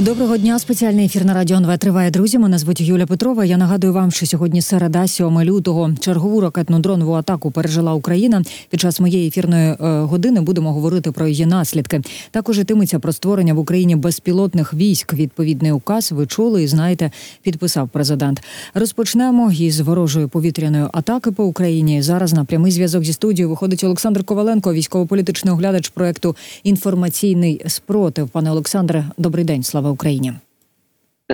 Доброго дня. Спеціальний ефір на Радіо НВ триває, друзі. Мене звуть Юлія Петрова. Я нагадую вам, що сьогодні середа, 7 лютого. Чергову ракетно-дронову атаку пережила Україна. Під час моєї ефірної години будемо говорити про її наслідки. Також йтиметься про створення в Україні безпілотних військ. Відповідний указ ви чули і знаєте, підписав президент. Розпочнемо із ворожої повітряної атаки по Україні. Зараз на прямий зв'язок зі студією виходить Олександр Коваленко, військово-політичний оглядач проекту «Інформаційний спротив». Пане Олександре, добрий день. Слава Україні.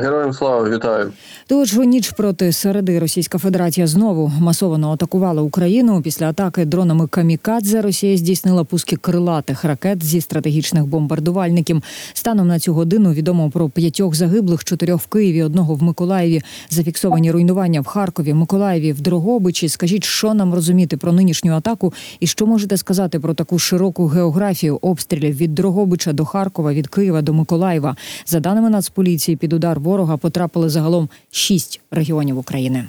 Героям слава, вітаю. Тож у ніч проти середи Російська Федерація знову масово атакувала Україну. Після атаки дронами «Камікадзе» Росія здійснила пуски крилатих ракет зі стратегічних бомбардувальників. Станом на цю годину відомо про 5 загиблих, 4 в Києві, 1 в Миколаєві. Зафіксовані руйнування в Харкові, Миколаєві, в Дрогобичі. Скажіть, що нам розуміти про нинішню атаку і що можете сказати про таку широку географію обстрілів від Дрогобича до Харкова, від Києва до Миколаєва? За даними Нацполіції, під удар ворога потрапили загалом 6 регіонів України.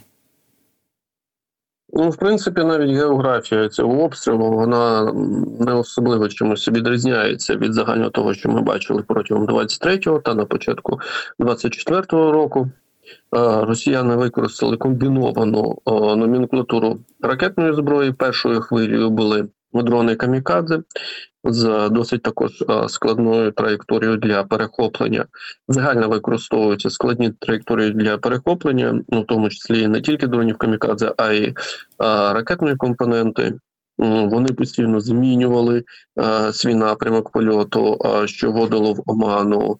Ну, в принципі, навіть географія цього обстрілу, вона не особливо чимось відрізняється від загального того, що ми бачили протягом 23-го та на початку 24-го року. Росіяни використали комбіновану номенклатуру ракетної зброї. Першою хвилею були дрони «Камікадзе» з досить також складною траєкторією для перехоплення. Загально використовуються складні траєкторії для перехоплення, в тому числі не тільки дронів «Камікадзе», а й ракетної компоненти. Вони постійно змінювали свій напрямок польоту, що вводило в оману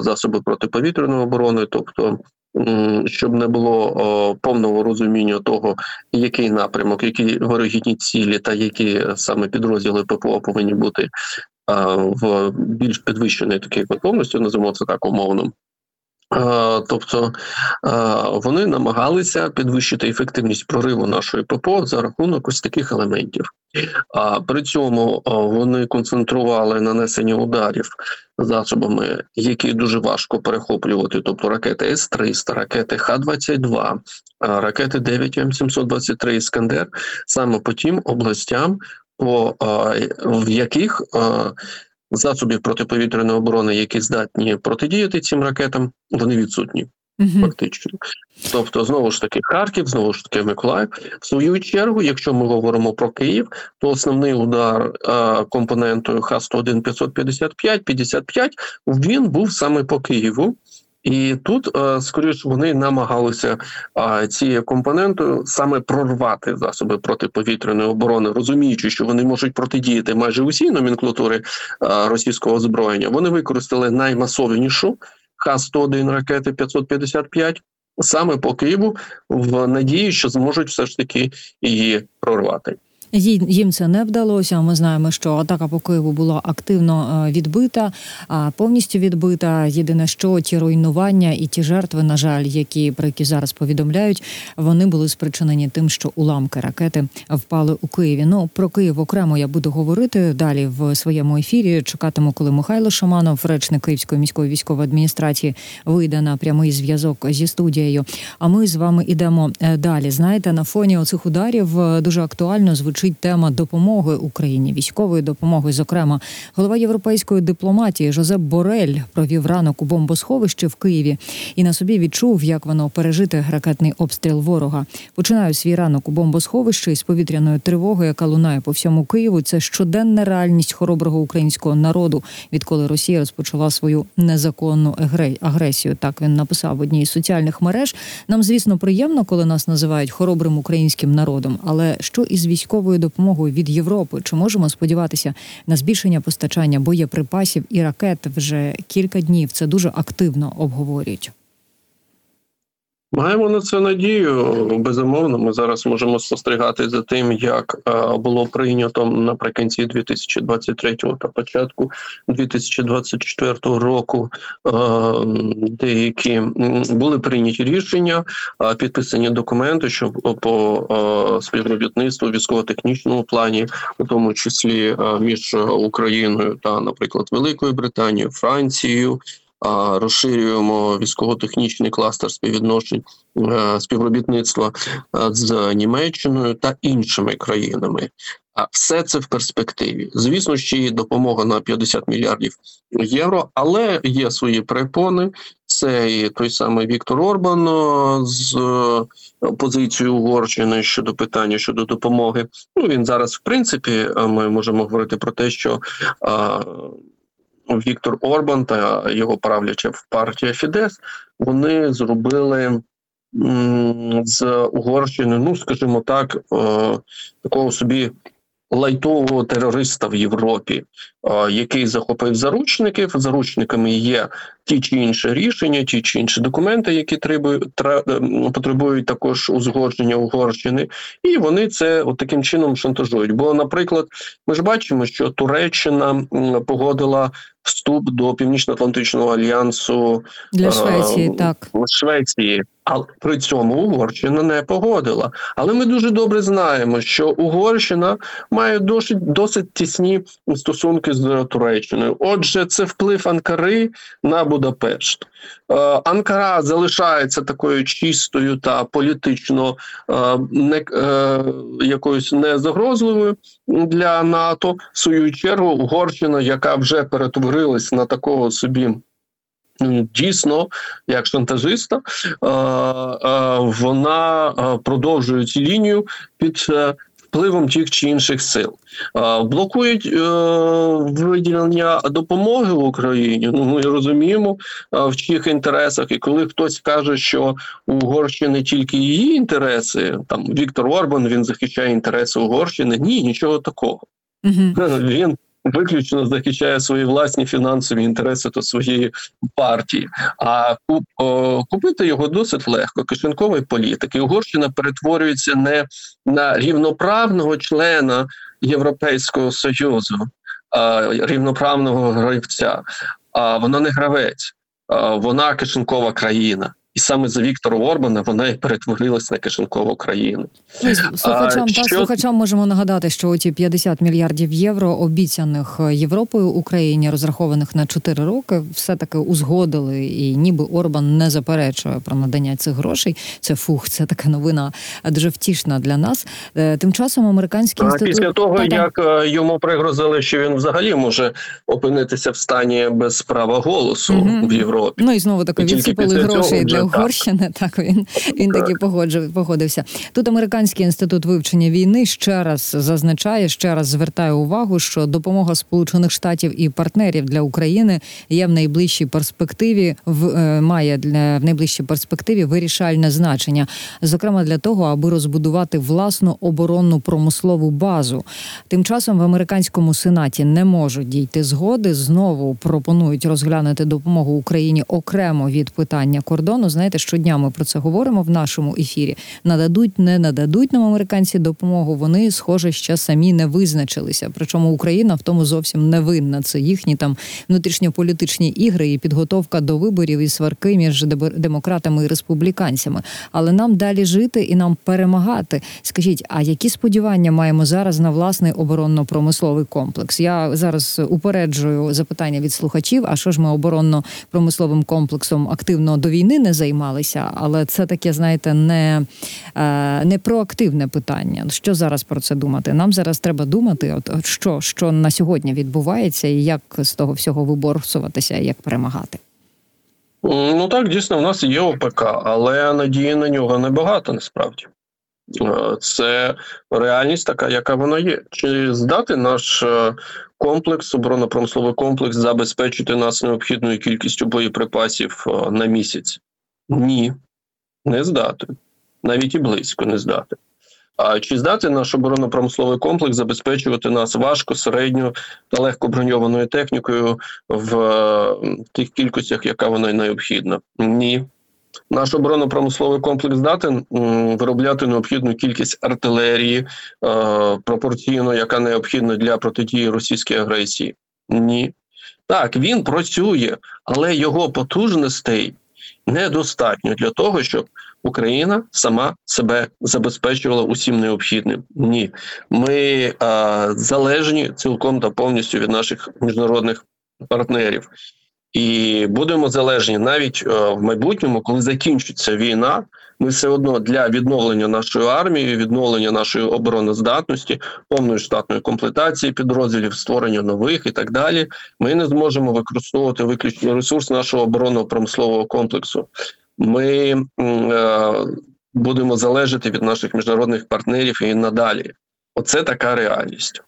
засоби протиповітряної оборони, тобто щоб не було повного розуміння того, який напрямок, які вирогідні цілі та які саме підрозділи ППО повинні бути в більш підвищеної такій готовності, називаємо це так умовно. Тобто вони намагалися підвищити ефективність прориву нашої ППО за рахунок ось таких елементів. При цьому вони концентрували нанесення ударів засобами, які дуже важко перехоплювати, тобто ракети С-300, ракети Х-22, ракети 9М723 «Іскандер», саме по тим областям, в яких засобів протиповітряної оборони, які здатні протидіяти цим ракетам, вони відсутні фактично. Тобто, знову ж таки, Харків, знову ж таки, Миколаїв. В свою чергу, якщо ми говоримо про Київ, то основний удар компонентою Х-101 555-55, він був саме по Києву. І тут, скоріш, вони намагалися цією компонентою саме прорвати засоби протиповітряної оборони, розуміючи, що вони можуть протидіяти майже усій номенклатурі російського озброєння. Вони використали наймасовнішу Х-101 ракети 555 саме по Києву в надії, що зможуть все ж таки її прорвати. Їм це не вдалося. Ми знаємо, що атака по Києву була активно відбита, повністю відбита. Єдине, що ті руйнування і ті жертви, на жаль, про які зараз повідомляють, вони були спричинені тим, що уламки ракети впали у Києві. Про Київ окремо я буду говорити далі в своєму ефірі. Чекатиму, коли Михайло Шаманов, речник Київської міської військової адміністрації, вийде на прямий зв'язок зі студією. А ми з вами йдемо далі. Знаєте, на фоні оцих ударів дуже актуально звучить тема допомоги Україні, військової допомоги. Зокрема, голова європейської дипломатії Жозеп Боррель провів ранок у бомбосховищі в Києві і на собі відчув, як воно пережити ракетний обстріл ворога. Починаю свій ранок у бомбосховищі із повітряної тривоги, яка лунає по всьому Києву. Це щоденна реальність хороброго українського народу, відколи Росія розпочала свою незаконну агресію. Так він написав в одній із соціальних мереж. Нам, звісно, приємно, коли нас називають хоробрим українським народом, але що із військовою допомогою від Європи? Чи можемо сподіватися на збільшення постачання боєприпасів і ракет? Вже кілька днів це дуже активно обговорюють. Маємо на це надію. Безумовно, ми зараз можемо спостерігати за тим, як було прийнято наприкінці 2023 та початку 2024 року деякі були прийняті рішення, підписані документи, що по співробітництву військово-технічному плані, у тому числі між Україною та, наприклад, Великою Британією, Францією. Розширюємо військово-технічний кластер співвідношень співробітництва з Німеччиною та іншими країнами. А все це в перспективі. Звісно, ще є допомога на 50 мільярдів євро, але є свої перепони. Це і той самий Віктор Орбан з позицією Угорщини щодо питання, щодо допомоги. Ну, він зараз, в принципі, ми можемо говорити про те, що Віктор Орбан та його правляча партія Фідес, вони зробили з Угорщини, ну, скажімо так, такого собі лайтового терориста в Європі, який захопив заручників. Заручниками є ті чи інші рішення, ті чи інші документи, які потребують також узгодження Угорщини. І вони це от таким чином шантажують. Бо, наприклад, ми ж бачимо, що Туреччина погодила вступ до Північно-Атлантичного альянсу для Швеції, так. Швеції. А при цьому Угорщина не погодила. Але ми дуже добре знаємо, що Угорщина має досить тісні стосунки з Туреччиною. Отже, це вплив Анкари на Будапешт. Анкара залишається такою чистою та політично якоюсь незагрозливою для НАТО. В свою чергу Угорщина, яка вже перетворилась на такого собі дійсно, як шантажиста, вона продовжує цю лінію під впливом тих чи інших сил. Блокують виділення допомоги в Україні, ну, ми розуміємо, в чиїх інтересах. І коли хтось каже, що у Угорщини тільки її інтереси, там Віктор Орбан, він захищає інтереси Угорщини, ні, нічого такого. Він виключно захищає свої власні фінансові інтереси та своєї партії. А купити його досить легко, кишеньковий політик. І Угорщина перетворюється не на рівноправного члена Європейського Союзу, а рівноправного гравця. А вона не гравець, вона кишенькова країна. І саме за Віктора Орбана вона і перетворилась на кишенькову країну. Слухачам можемо нагадати, що оті 50 мільярдів євро, обіцяних Європою Україні, розрахованих на 4 роки, все-таки узгодили, і ніби Орбан не заперечує про надання цих грошей. Це це така новина дуже втішна для нас. Тим часом американський інститут... Після того, як йому пригрозили, що він взагалі може опинитися в стані без права голосу в Європі. Ну і знову таки відсипали гроші для Угорщини, так, він таки погодився. Тут американський інститут вивчення війни ще раз зазначає, ще раз звертає увагу, що допомога Сполучених Штатів і партнерів для України є в найближчій перспективі, має вирішальне значення. Зокрема для того, аби розбудувати власну оборонну промислову базу. Тим часом в американському Сенаті не можуть дійти згоди. Знову пропонують розглянути допомогу Україні окремо від питання кордону. Знаєте, щодня ми про це говоримо в нашому ефірі. Нададуть, не нададуть нам американці допомогу, вони, схоже, ще самі не визначилися. Причому Україна в тому зовсім не винна. Це їхні там внутрішньополітичні ігри і підготовка до виборів і сварки між демократами і республіканцями. Але нам далі жити і нам перемагати. Скажіть, а які сподівання маємо зараз на власний оборонно-промисловий комплекс? Я зараз упереджую запитання від слухачів, а що ж ми оборонно-промисловим комплексом активно до війни не займалися, але це таке, знаєте, не проактивне питання. Що зараз про це думати? Нам зараз треба думати, от що на сьогодні відбувається і як з того всього виборсуватися, як перемагати. Ну так, дійсно, в нас є ОПК, але надії на нього небагато, насправді. Це реальність така, яка вона є. Чи здати наш комплекс, оборонно-промисловий комплекс, забезпечити нас необхідною кількістю боєприпасів на місяць? Ні, не здати. Навіть і близько не здати. А чи здати наш оборонно-промисловий комплекс забезпечувати нас важко, середньо та легко броньованою технікою в тих кількостях, яка вона необхідна? Ні. Наш оборонно-промисловий комплекс здатен виробляти необхідну кількість артилерії пропорційно, яка необхідна для протидії російській агресії? Ні. Так, він працює, але його потужностей недостатньо для того, щоб Україна сама себе забезпечувала усім необхідним. Ні. Ми залежні цілком та повністю від наших міжнародних партнерів. І будемо залежні навіть в майбутньому, коли закінчиться війна, ми все одно для відновлення нашої армії, відновлення нашої обороноздатності, повної штатної комплектації підрозділів, створення нових і так далі, ми не зможемо використовувати виключно ресурс нашого оборонно-промислового комплексу. Ми будемо залежати від наших міжнародних партнерів і надалі. Оце така реальність.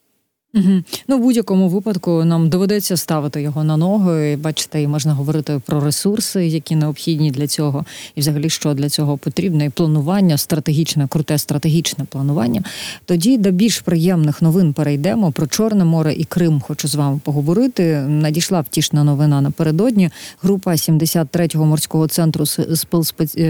Угу. Ну, в будь-якому випадку нам доведеться ставити його на ноги. Бачите, і можна говорити про ресурси, які необхідні для цього, і взагалі, що для цього потрібно, і планування, стратегічне, круте стратегічне планування. Тоді до більш приємних новин перейдемо. Про Чорне море і Крим хочу з вами поговорити. Надійшла втішна новина напередодні. Група 73-го морського центру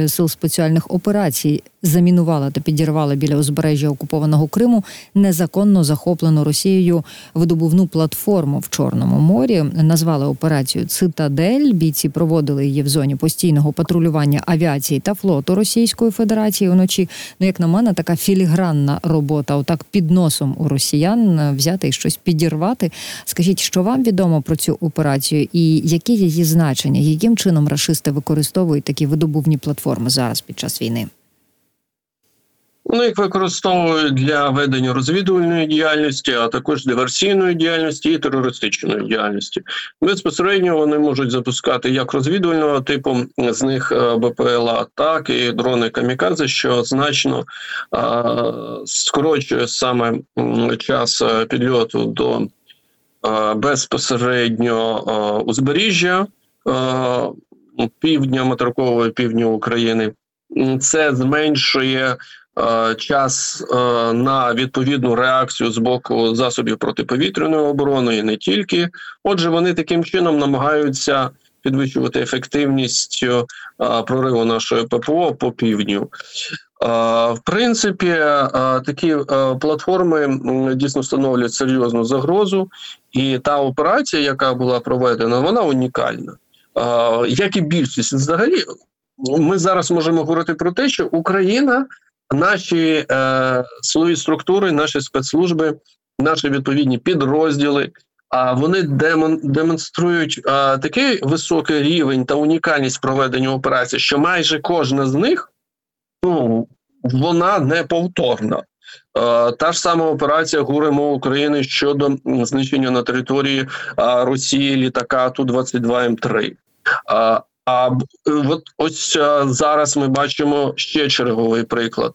сил спеціальних операцій замінувала та підірвала біля узбережжя окупованого Криму незаконно захоплену Росією видобувну платформу в Чорному морі. Назвали операцію «Цитадель». Бійці проводили її в зоні постійного патрулювання авіації та флоту Російської Федерації вночі. Ну, як на мене, така філігранна робота. Отак під носом у росіян взяти і щось підірвати. Скажіть, що вам відомо про цю операцію і яке її значення? Яким чином рашисти використовують такі видобувні платформи зараз під час війни? Вони їх використовують для ведення розвідувальної діяльності, а також диверсійної діяльності і терористичної діяльності. Безпосередньо вони можуть запускати як розвідувального типу, з них БПЛА, так і дрони «Камікадзе», що значно скорочує саме час підльоту до безпосередньо узбережжя півдня, материкової півдня України. Це зменшує час на відповідну реакцію з боку засобів протиповітряної оборони і не тільки. Отже, вони таким чином намагаються підвищувати ефективність прориву нашої ППО по півдню. В принципі, такі платформи дійсно становлять серйозну загрозу. І та операція, яка була проведена, вона унікальна. Як і більшість взагалі, ми зараз можемо говорити про те, що Україна, наші силові структури, наші спецслужби, наші відповідні підрозділи, вони демонструють такий високий рівень та унікальність проведення операцій, що майже кожна з них, вона неповторна. Та ж сама операція «Гуримо України» щодо знищення на території Росії літака Ту-22М3. Ось зараз ми бачимо ще черговий приклад.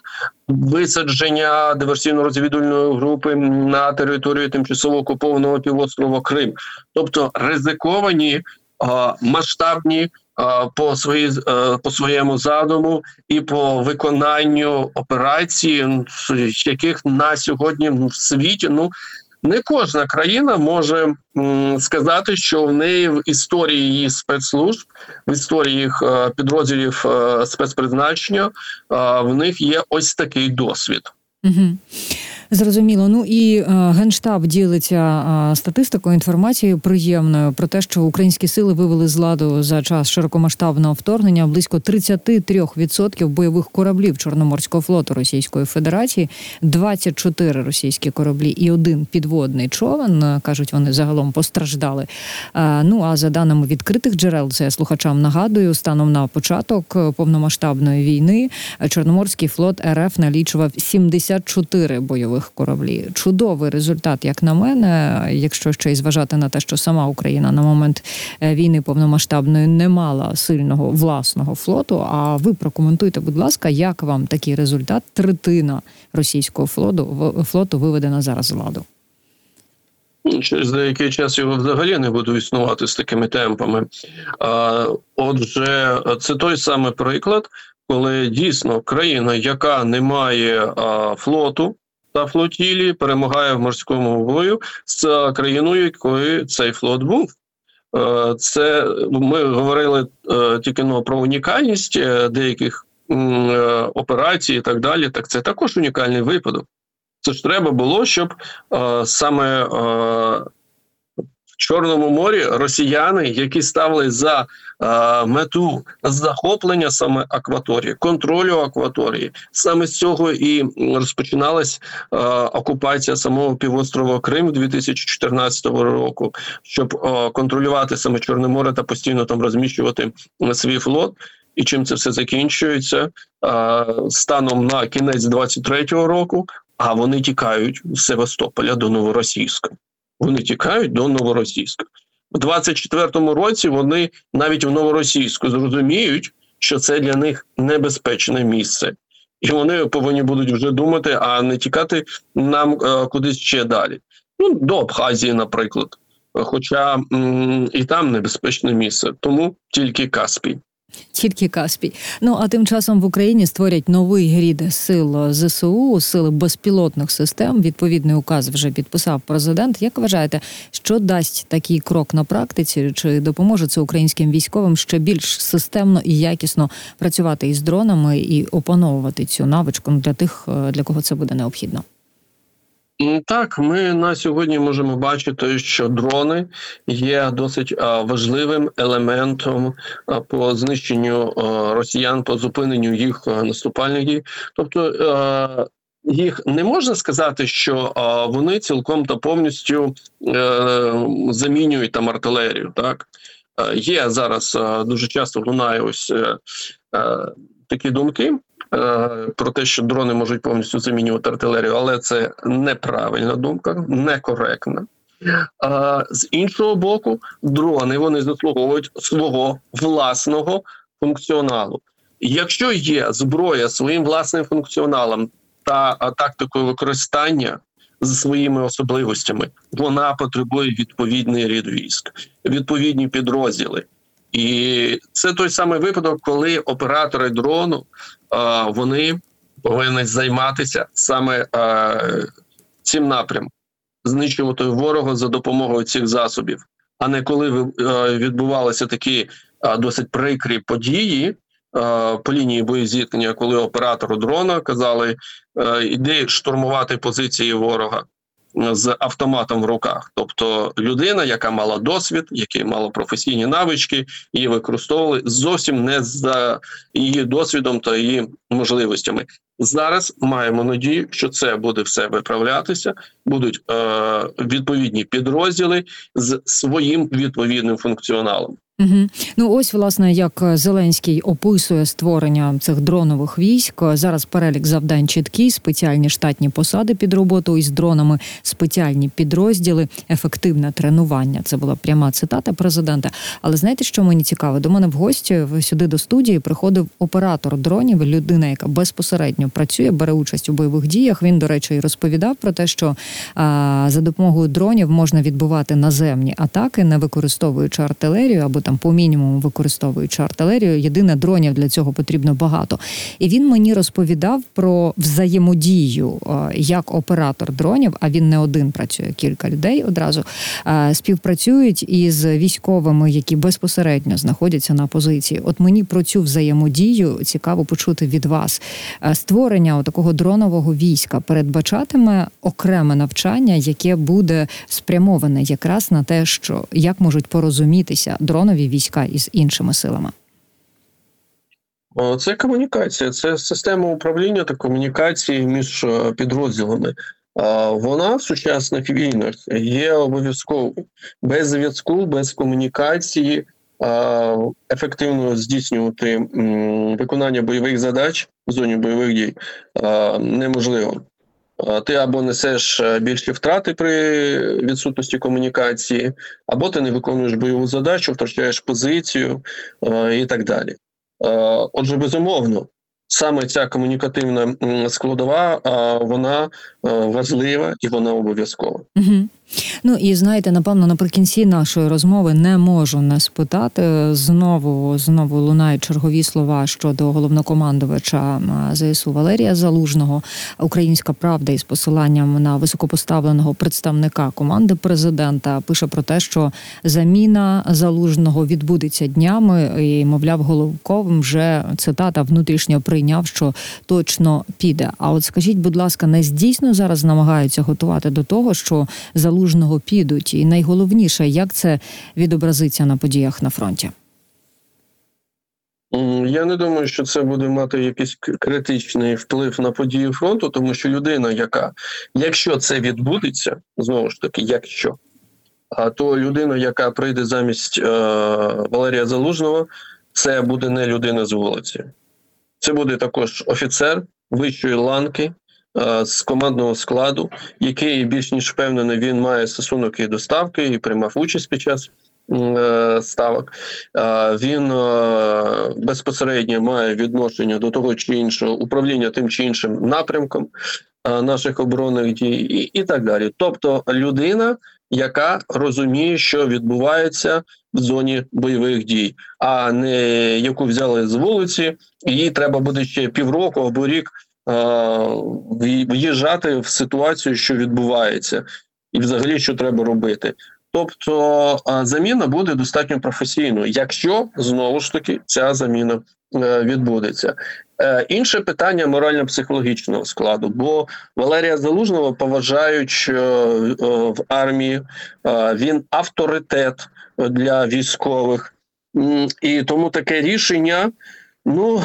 Висадження диверсійно-розвідувальної групи на територію тимчасово окупованого півострова Крим. Тобто ризиковані, масштабні по своєму задуму і по виконанню операції, яких на сьогодні в світі, не кожна країна може сказати, що в неї в історії її спецслужб, в історії їх підрозділів спецпризначення, в них є ось такий досвід. Угу. Зрозуміло. Ну і Генштаб ділиться статистикою, інформацією приємною про те, що українські сили вивели з ладу за час широкомасштабного вторгнення близько 33% бойових кораблів Чорноморського флоту Російської Федерації, 24 російські кораблі і один підводний човен, кажуть, вони загалом постраждали. Ну, а за даними відкритих джерел, це я слухачам нагадую, станом на початок повномасштабної війни Чорноморський флот РФ налічував 74 бойових кораблі. Чудовий результат, як на мене, якщо ще й зважати на те, що сама Україна на момент війни повномасштабної не мала сильного власного флоту. А ви прокоментуйте, будь ласка, як вам такий результат? Третина російського флоту виведена зараз з ладу. Через деякий час його взагалі не буду існувати з такими темпами. Отже, це той самий приклад, коли дійсно країна, яка не має флоту, та флотілії перемагає в морському бою з країною, якою цей флот був. Це ми говорили тільки про унікальність деяких операцій і так далі. Так це також унікальний випадок. Це ж треба було, щоб саме Чорному морі росіяни, які ставили за мету захоплення саме акваторії, контролю акваторії. Саме з цього і розпочиналась окупація самого півострова Крим 2014 року, щоб контролювати саме Чорне море та постійно там розміщувати свій флот. І чим це все закінчується? Станом на кінець 23-го року, а вони тікають з Севастополя до Новоросійська. У 24-му році вони навіть в Новоросійську зрозуміють, що це для них небезпечне місце. І вони повинні будуть вже думати, а не тікати нам кудись ще далі. Ну, до Абхазії, наприклад. Хоча і там небезпечне місце. Тому тільки Каспій. Тільки Каспій. Ну, а тим часом в Україні створять новий грід сил ЗСУ, сили безпілотних систем. Відповідний указ вже підписав президент. Як вважаєте, що дасть такий крок на практиці? Чи допоможе це українським військовим ще більш системно і якісно працювати із дронами і опановувати цю навичку для тих, для кого це буде необхідно? Так, ми на сьогодні можемо бачити, що дрони є досить важливим елементом по знищенню росіян, по зупиненню їх наступальних дій. Тобто їх не можна сказати, що вони цілком та повністю замінюють там артилерію. Так, є зараз дуже часто лунає ось такі думки про те, що дрони можуть повністю замінювати артилерію, але це неправильна думка, некоректна. З іншого боку, дрони, вони заслуговують свого власного функціоналу. Якщо є зброя своїм власним функціоналом та тактикою використання зі своїми особливостями, вона потребує відповідний рід військ, відповідні підрозділи. І це той самий випадок, коли оператори дрону, вони повинні займатися саме цим напрямом, знищувати ворога за допомогою цих засобів. А не коли відбувалися такі досить прикрі події по лінії боєзіткнення, коли оператору дрона казали, іди штурмувати позиції ворога з автоматом в руках. Тобто людина, яка мала досвід, яка мала професійні навички, її використовували зовсім не за її досвідом та її можливостями. Зараз маємо надію, що це буде все виправлятися, будуть відповідні підрозділи з своїм відповідним функціоналом. Угу. Ну ось, власне, як Зеленський описує створення цих дронових військ. Зараз перелік завдань чіткий, спеціальні штатні посади під роботу із дронами, спеціальні підрозділи, ефективне тренування. Це була пряма цитата президента. Але знаєте, що мені цікаво? До мене в гості сюди до студії приходив оператор дронів, людина, яка безпосередньо працює, бере участь у бойових діях. Він, до речі, і розповідав про те, що за допомогою дронів можна відбивати наземні атаки, не використовуючи артилерію або там по мінімуму використовуючи артилерію. Єдине, дронів для цього потрібно багато. І він мені розповідав про взаємодію, як оператор дронів, а він не один працює, кілька людей одразу, співпрацюють із військовими, які безпосередньо знаходяться на позиції. От мені про цю взаємодію цікаво почути від вас. Створення такого дронового війська передбачатиме окреме навчання, яке буде спрямоване якраз на те, що як можуть порозумітися дронові війська із іншими силами? Це комунікація, це система управління та комунікації між підрозділами. Вона в сучасних війнах є обов'язковою. Без зв'язку, без комунікації ефективно здійснювати виконання бойових задач в зоні бойових дій неможливо. Ти або несеш більші втрати при відсутності комунікації, або ти не виконуєш бойову задачу, втрачаєш позицію і так далі. Отже, безумовно, саме ця комунікативна складова, вона важлива і вона обов'язкова. Угу. Ну і знаєте, напевно, наприкінці нашої розмови не можу не спитати. Знову лунають чергові слова щодо головнокомандувача ЗСУ Валерія Залужного. Українська правда із посиланням на високопоставленого представника команди президента пише про те, що заміна Залужного відбудеться днями. І, мовляв, Головко вже, цитата, внутрішньо прийняв, що точно піде. А от скажіть, будь ласка, нас дійсно зараз намагаються готувати до того, що Залужний Залужного підуть? І найголовніше, як це відобразиться на подіях на фронті? Я не думаю, що це буде мати якийсь критичний вплив на події фронту, тому що людина, яка, якщо це відбудеться, знову ж таки, якщо, а то людина, яка прийде замість Валерія Залужного, це буде не людина з вулиці. Це буде також офіцер вищої ланки з командного складу, який більш ніж впевнений, він має стосунок і до ставки, і приймав участь під час ставок. Він безпосередньо має відношення до того чи іншого управління тим чи іншим напрямком наших оборонних дій і так далі. Тобто людина, яка розуміє, що відбувається в зоні бойових дій, а не яку взяли з вулиці, їй треба буде ще півроку або рік в'їжджати в ситуацію, що відбувається, і взагалі, що треба робити. Тобто заміна буде достатньо професійною, якщо, знову ж таки, ця заміна відбудеться. Інше питання морально-психологічного складу, бо Валерія Залужного поважають в армії, він авторитет для військових, і тому таке рішення, ну,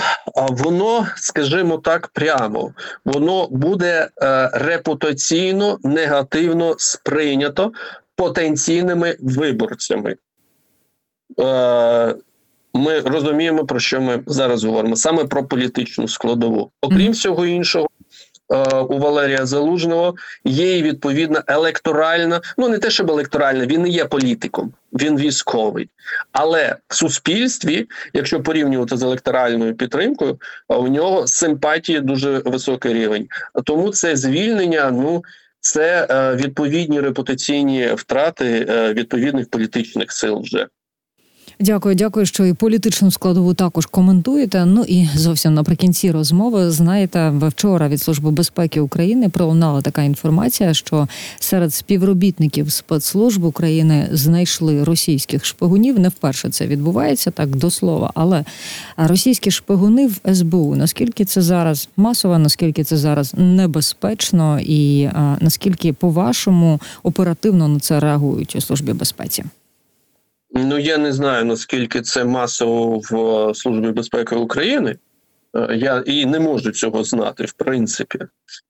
воно, скажімо так, прямо, воно буде репутаційно негативно сприйнято потенційними виборцями. Ми розуміємо, про що ми зараз говоримо, саме про політичну складову. Окрім всього іншого, у Валерія Залужного є і відповідна електоральна, ну не те, щоб електоральна, він не є політиком, він військовий. Але в суспільстві, якщо порівнювати з електоральною підтримкою, у нього симпатії дуже високий рівень. Тому це звільнення, ну, це відповідні репутаційні втрати відповідних політичних сил вже. Дякую, що і політичну складову також коментуєте. Ну і зовсім наприкінці розмови, знаєте, вчора від Служби безпеки України пролунала така інформація, що серед співробітників спецслужб України знайшли російських шпигунів. Не вперше це відбувається, так до слова, але російські шпигуни в СБУ. Наскільки це зараз масово, наскільки це зараз небезпечно і наскільки, по-вашому, оперативно на це реагують у Службі безпеки? Ну, я не знаю, наскільки це масово в Службі безпеки України. Я і не можу цього знати, в принципі.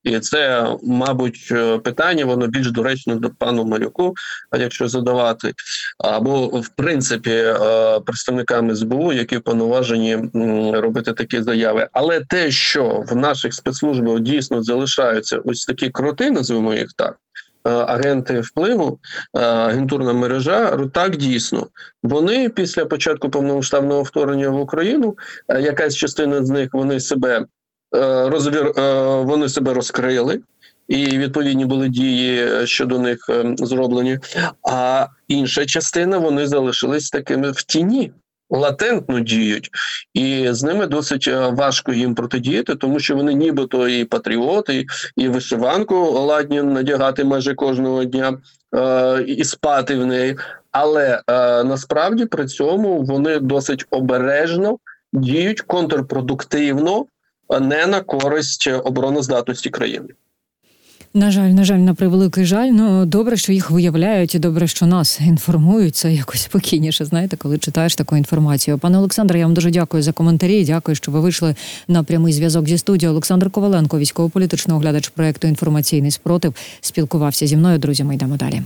І це, мабуть, питання, воно більш доречне до пану Малюку, якщо задавати, або, в принципі, представникам СБУ, які повноважені робити такі заяви. Але те, що в наших спецслужбах дійсно залишаються ось такі кроти, називаємо їх так, агенти впливу, агентурна мережа, так, дійсно. Вони після початку повномасштабного вторгнення в Україну, якась частина з них, вони себе розкрили, і відповідні були дії щодо них зроблені, а інша частина, вони залишились такими в тіні. Латентно діють, і з ними досить важко їм протидіяти, тому що вони нібито і патріоти, і вишиванку ладні надягати майже кожного дня, і спати в неї, але насправді при цьому вони досить обережно діють контрпродуктивно, не на користь обороноздатності країни. На жаль, на превеликий жаль. Ну, добре, що їх виявляють, і добре, що нас інформують. Це якось спокійніше, знаєте, коли читаєш таку інформацію. Пане Олександре, я вам дуже дякую за коментарі. Дякую, що ви вийшли на прямий зв'язок зі студією. Олександр Коваленко, військово-політичний оглядач проєкту «Інформаційний спротив», спілкувався зі мною. Друзі, ми йдемо далі.